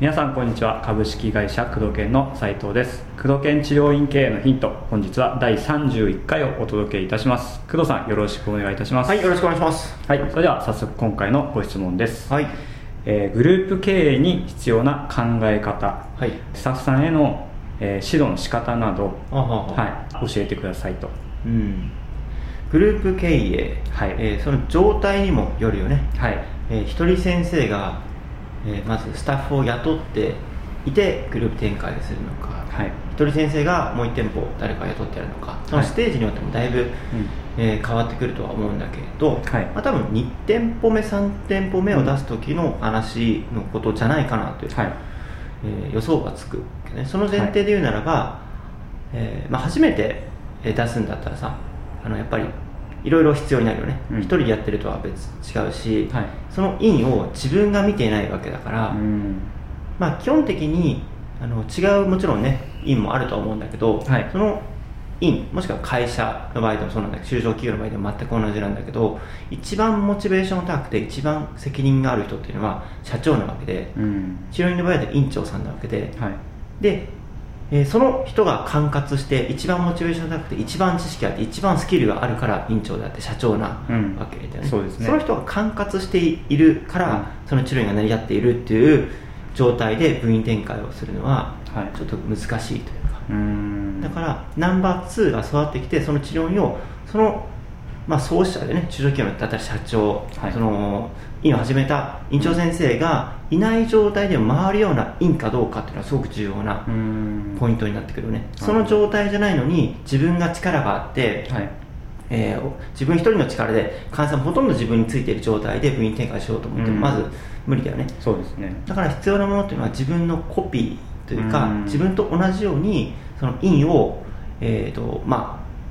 皆さんこんにちは。株式会社工藤研の斉藤です。工藤研治療院経営のヒント、本日は第31回をお届けいたします。工藤さん、よろしくお願いいたします。はい、よろしくお願いします。はい、それでは早速今回のご質問です。はい、グループ経営に必要な考え方、はい、スタッフさんへの、指導の仕方など、教えてくださいと。グループ経営、その状態にもよるよね。一人先生がまずスタッフを雇っていてグループ展開するのか、一人先生がもう1店舗誰か雇ってやるのか、そのステージによってもだいぶ、変わってくるとは思うんだけれど、多分2店舗目3店舗目を出す時の話のことじゃないかなという、予想がつくけどね。その前提で言うならば、初めて出すんだったらさ、やっぱりいろいろ必要になるよね。一人でやってるとは別違うし、その因を自分が見ていないわけだから、基本的に違うもちろんね因もあるとは思うんだけど、その因もしくは会社の場合でもそうなんだけど、中小企業の場合でも全く同じなんだけど、一番モチベーション高くて一番責任がある人っていうのは社長なわけで、治療院の場合で院長さんなわけで、でその人が管轄して一番モチベーションがなくて一番知識があって一番スキルがあるから院長であって社長なわけだよね。その人が管轄しているから、その治療院が成り立っているっていう状態で部員展開をするのはちょっと難しいというか、だからナンバー2が育ってきて、その治療院をその、創始者でね、中小企業だったら社長、その院を始めた院長先生がいない状態で回るような院かどうかっていうのはすごく重要なポイントになってくるよね。その状態じゃないのに自分が力があって、自分一人の力で患者さんほとんど自分についている状態で部員展開しようと思ってもまず無理だよね。そうですね。だから必要なものっていうのは自分のコピーというか、自分と同じようにその院を、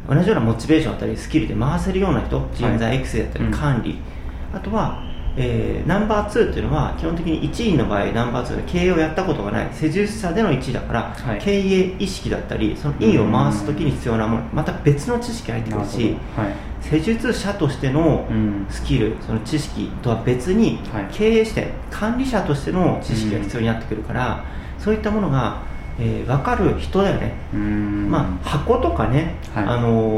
同じようなモチベーションだったりスキルで回せるような人、人材育成だったり管理、あとはナンバー2というのは基本的に1位の場合ナンバー2で経営をやったことがない施術者での1位だから、経営意識だったりその委員を回すときに必要なもの、また別の知識が入ってくるし、施術者としてのスキル、その知識とは別に経営視点、管理者としての知識が必要になってくるから、そういったものが分かる人だよね。箱とかね、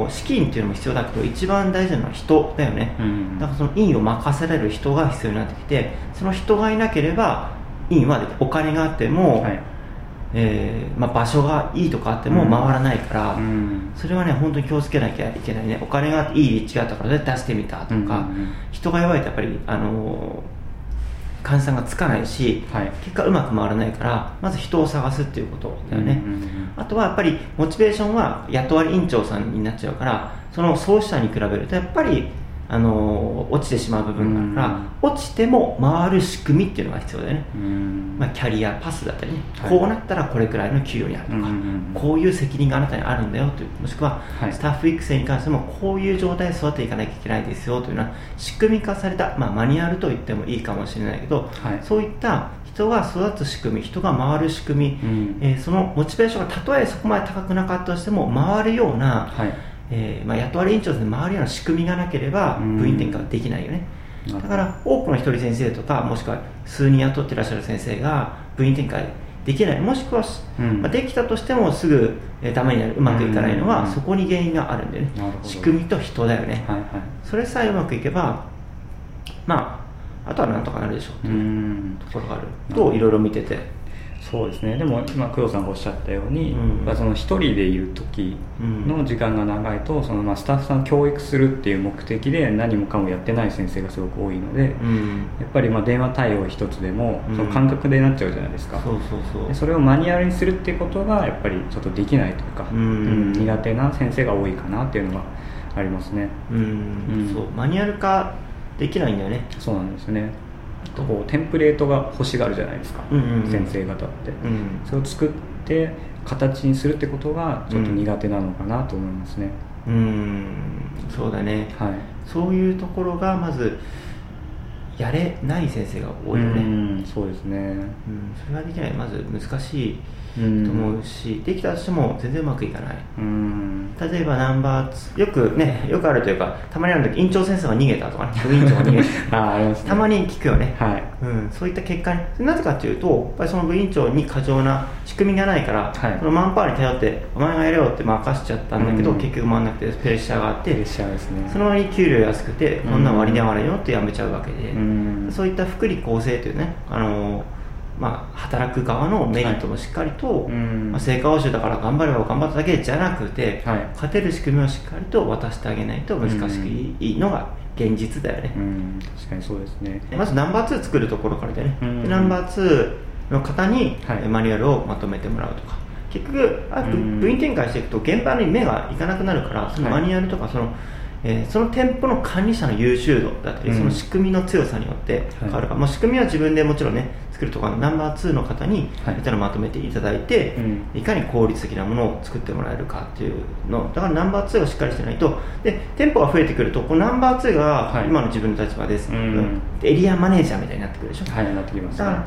資金っていうのも必要だけど一番大事なのは人だよね。だからその院を任せられる人が必要になってきて、その人がいなければ院はお金があっても、場所がいいとかあっても回らないから、それはね本当に気をつけなきゃいけないね。お金があっていい立地があったから出してみたとか、人が弱いとやっぱり患者さんがつかないし、結果うまく回らないから、まず人を探すっていうことだよね。あとはやっぱりモチベーションは雇われ院長さんになっちゃうから、その創始者に比べるとやっぱり、落ちてしまう部分があるから、落ちても回る仕組みっていうのが必要だよね。キャリアパスだったりね、こうなったらこれくらいの給料にあるとか、こういう責任があなたにあるんだよという、もしくはスタッフ育成に関してもこういう状態で育っていかなきゃいけないですよというような仕組み化された、マニュアルと言ってもいいかもしれないけど、そういった人が育つ仕組み、人が回る仕組み、そのモチベーションがたとえそこまで高くなかったとしても回るような、雇われ院長で回るような仕組みがなければ部員転換はできないよね。だから多くの一人先生とか、もしくは数人雇ってらっしゃる先生が部員転換できない、もしくは、できたとしてもすぐダメになる、うまくいかないのはそこに原因があるんでね。仕組みと人だよね。それさえうまくいけば、あとはなんとかなるでしょうというところがあると、いろいろ見てて。そうですね。でも今工藤さんがおっしゃったように、その一人でいる時の時間が長いと、そのスタッフさんを教育するっていう目的で何もかもやってない先生がすごく多いので、やっぱり電話対応一つでもその感覚でなっちゃうじゃないですか。それをマニュアルにするっていうことがやっぱりちょっとできないというか、苦手な先生が多いかなっていうのがありますね。マニュアル化できないんだよね。そうなんですね。こうテンプレートが欲しがるじゃないですか、先生方って、それを作って形にするってことがちょっと苦手なのかなと思いますね。そうだね、そういうところがまずやれない先生が多いよね。そうですね、それができない、まず難しいと思うし、できたとしても全然うまくいかない。例えばナンバー2、よくあるというか、たまにある時院長先生が逃げたとかね、副院長が逃げたあります、ね、たまに聞くよね、はい、うん、そういった結果になぜかというと、やっぱりその部院長に過剰な仕組みがないから、はい、そのマンパワーに頼ってお前がやれよって任せちゃったんだけど、結局回んなくてプレッシャーがあって、ね、その割に給料安くてこんな割り上がるよってやめちゃうわけで、そういった福利厚生というね、まあ、働く側のメリットもしっかりと、はい、まあ、成果報酬だから頑張れば頑張っただけじゃなくて、はい、勝てる仕組みをしっかりと渡してあげないと難しいのが現実だよね。確かにそうですね。まずナンバー2作るところからだよね。でナンバー2の方にマニュアルをまとめてもらうとか、はい、結局部員展開していくと現場に目がいかなくなるから、そのマニュアルとかその店舗の管理者の優秀度だったり、その仕組みの強さによって変わるから、はい、まあ、仕組みは自分でもちろんね作るとか、ナンバー2の方にまとめていただいて、はい、いかに効率的なものを作ってもらえるかっていうのだから、ナンバー2がしっかりしてないと、で店舗が増えてくるとこのナンバー2が今の自分の立場です、はい、エリアマネージャーみたいになってくるでしょ、はい、なってきます、ね、だか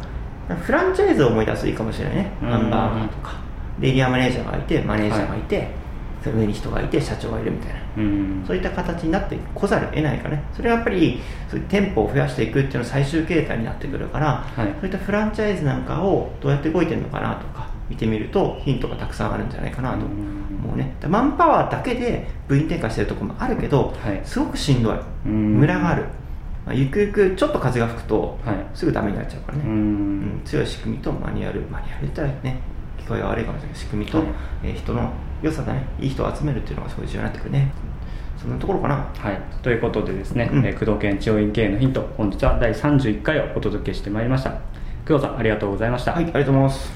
らフランチャイズを思い出すといいかもしれないね。ナンバー1とかでエリアマネージャーがいて、マネージャーがいて、はい、上に人がいて社長がいるみたいな、そういった形になってこざるを得ないからね。それはやっぱりそういう店舗を増やしていくっていうのが最終形態になってくるから、はい、そういったフランチャイズなんかをどうやって動いてるのかなとか見てみると、ヒントがたくさんあるんじゃないかなと思うね。マンパワーだけで部員展開してるところもあるけど、はい、すごくしんどい、ムラがある、まあ、ゆくゆくちょっと風が吹くと、はい、すぐダメになっちゃうからね。強い仕組みとマニュアルってね、聞こえが悪いかもしれない仕組みと、はい、人の良さだね、いい人を集めるっていうのがすごい重要になってくるね。そんなところかな。はい、ということでですね、工藤研治療院経営のヒント、本日は第31回をお届けしてまいりました。工藤さん、ありがとうございました。はい、ありがとうございます。